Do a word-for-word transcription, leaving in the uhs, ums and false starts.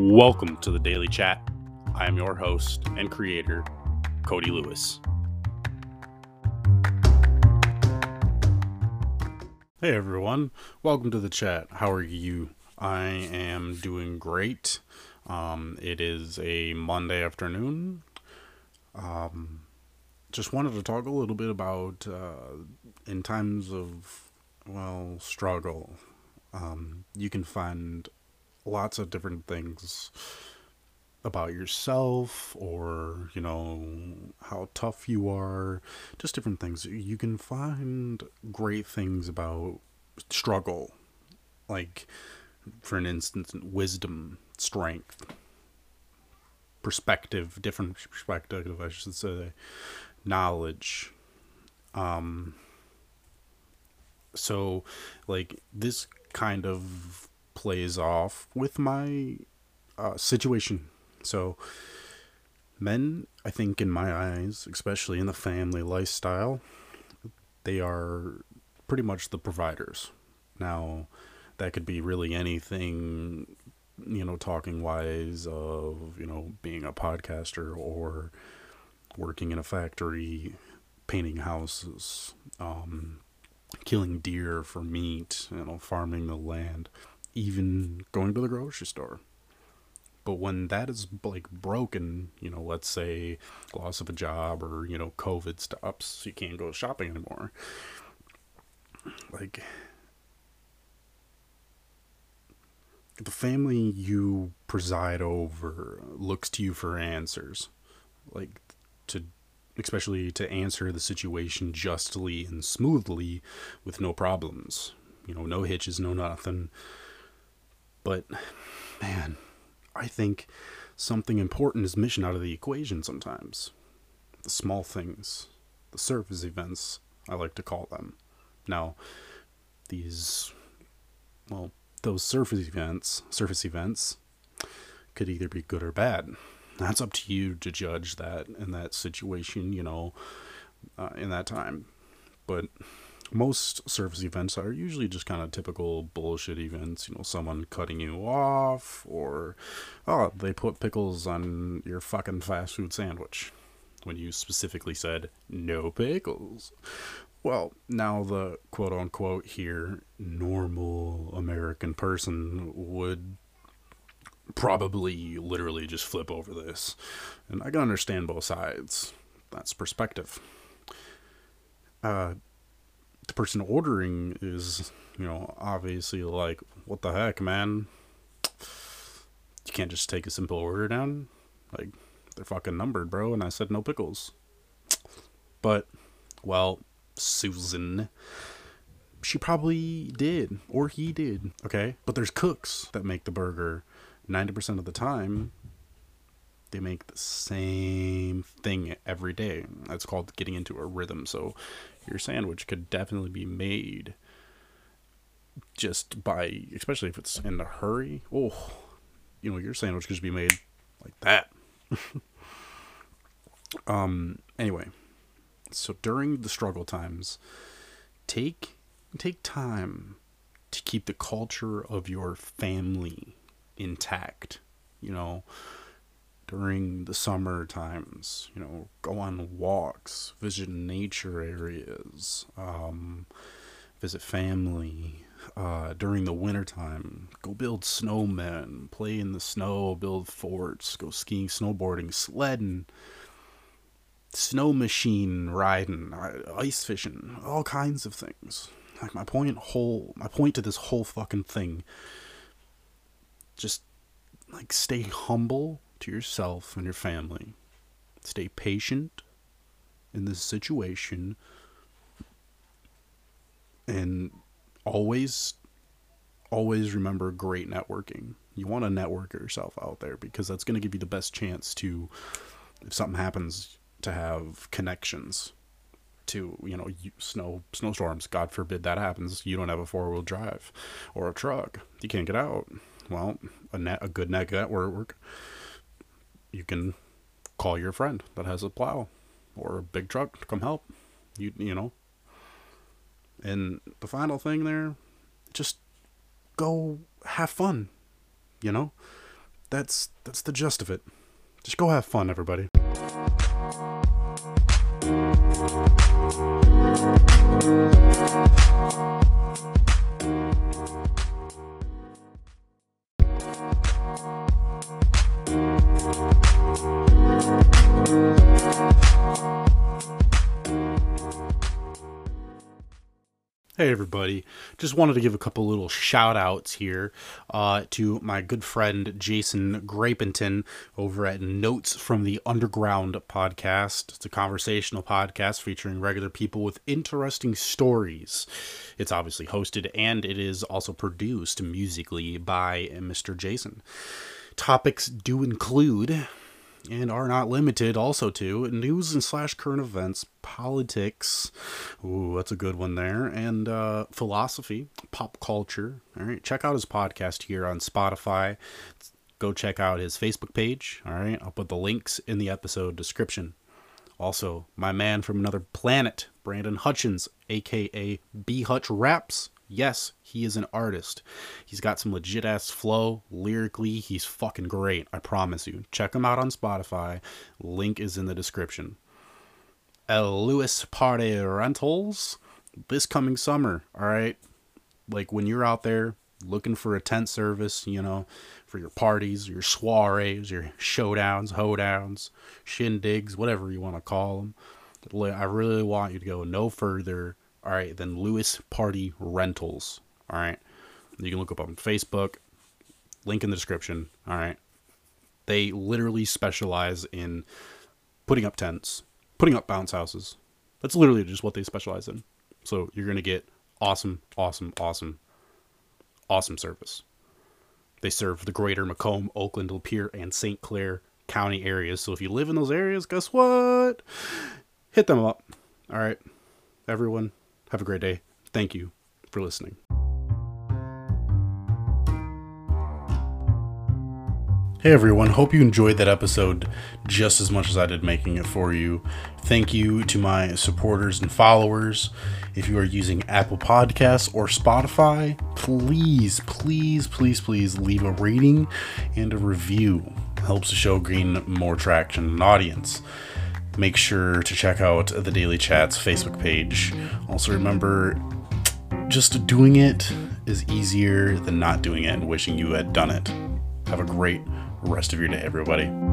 Welcome to The Daily Chat. I am your host and creator, Cody Lewis. Hey everyone, welcome to the chat. How are you? I am doing great. Um, it is a Monday afternoon. Um, just wanted to talk a little bit about, uh, in times of, well, struggle, um, you can find lots of different things about yourself, or, you know, how tough you are, just different things. You can find great things about struggle, like, for an instance, wisdom, strength, perspective, different perspective, I should say, knowledge. Um, so, like, this kind of plays off with my uh, situation. So men, I think, in my eyes, especially in the family lifestyle, they are pretty much the providers. Now, that could be really anything, you know, talking wise of, you know, being a podcaster or working in a factory, painting houses, um, killing deer for meat, you know, farming the land, even going to the grocery store. But when that is, like, broken, you know, let's say loss of a job, or, you know, COVID stops, so you can't go shopping anymore. Like, the family you preside over looks to you for answers, like, to, especially to answer the situation justly and smoothly with no problems, you know, no hitches, no nothing. But, man, I think something important is missing out of the equation sometimes. The small things, the surface events, I like to call them. Now, these, well, those surface events, surface events could either be good or bad. That's up to you to judge that in that situation, you know, uh, in that time. But most surface events are usually just kind of typical bullshit events, you know, someone cutting you off, or, oh, they put pickles on your fucking fast food sandwich when you specifically said no pickles. Well, now the quote unquote here normal American person would probably literally just flip over this. And I can understand both sides. That's perspective. Uh, The person ordering is, you know, obviously like, what the heck, man? You can't just take a simple order down. Like, they're fucking numbered, bro, and I said no pickles. But, well, Susan, she probably did, or he did, okay? But there's cooks that make the burger. ninety percent of the time, they make the same thing every day. That's called getting into a rhythm. So your sandwich could definitely be made just by, especially if it's in a hurry. Oh, you know, your sandwich could just be made like that. um. Anyway, so during the struggle times, take take time to keep the culture of your family intact. You know, during the summer times, you know, go on walks, visit nature areas, um, visit family. Uh, during the winter time, go build snowmen, play in the snow, build forts, go skiing, snowboarding, sledding, snow machine riding, ice fishing, all kinds of things. Like, my point whole, my point to this whole fucking thing, just, like, stay humble to yourself and your family. Stay patient in this situation, and always always remember great networking. You want to network yourself out there, because that's going to give you the best chance to, if something happens, to have connections to, you know, snow snowstorms, God forbid that happens, you don't have a four-wheel drive or a truck, you can't get out. Well, a net a good network, you can call your friend that has a plow or a big truck to come help. You you know. And the final thing there, just go have fun. You know, that's that's the gist of it. Just go have fun, everybody. Hey everybody, just wanted to give a couple little shout outs here uh, to my good friend Jason Grapenton over at Notes from the Underground podcast. It's a conversational podcast featuring regular people with interesting stories. It's obviously hosted and it is also produced musically by Mister Jason. Topics do include, and are not limited also to, news and slash current events, politics, ooh, that's a good one there, and uh, philosophy, pop culture. All right, check out his podcast here on Spotify. Go check out his Facebook page. All right, I'll put the links in the episode description. Also, my man from another planet, Brandon Hutchins, a k a. B Hutch Raps. Yes, he is an artist. He's got some legit-ass flow. Lyrically, he's fucking great. I promise you. Check him out on Spotify. Link is in the description. Lewis Party Rentals. This coming summer, all right? Like, when you're out there looking for a tent service, you know, for your parties, your soirees, your showdowns, hoedowns, shindigs, whatever you want to call them, I really want you to go no further, all right, then Lewis Party Rentals, all right? You can look up on Facebook, link in the description, all right? They literally specialize in putting up tents, putting up bounce houses. That's literally just what they specialize in. So you're going to get awesome, awesome, awesome, awesome service. They serve the greater Macomb, Oakland, Lapeer, and Saint Clair County areas. So if you live in those areas, guess what? Hit them up, all right? Everyone, have a great day. Thank you for listening. Hey everyone, hope you enjoyed that episode just as much as I did making it for you. Thank you to my supporters and followers. If you are using Apple Podcasts or Spotify, please, please, please, please leave a rating and a review. Helps the show gain more traction and audience. Make sure to check out The Daily Chat's Facebook page. Also remember, just doing it is easier than not doing it and wishing you had done it. Have a great rest of your day, everybody.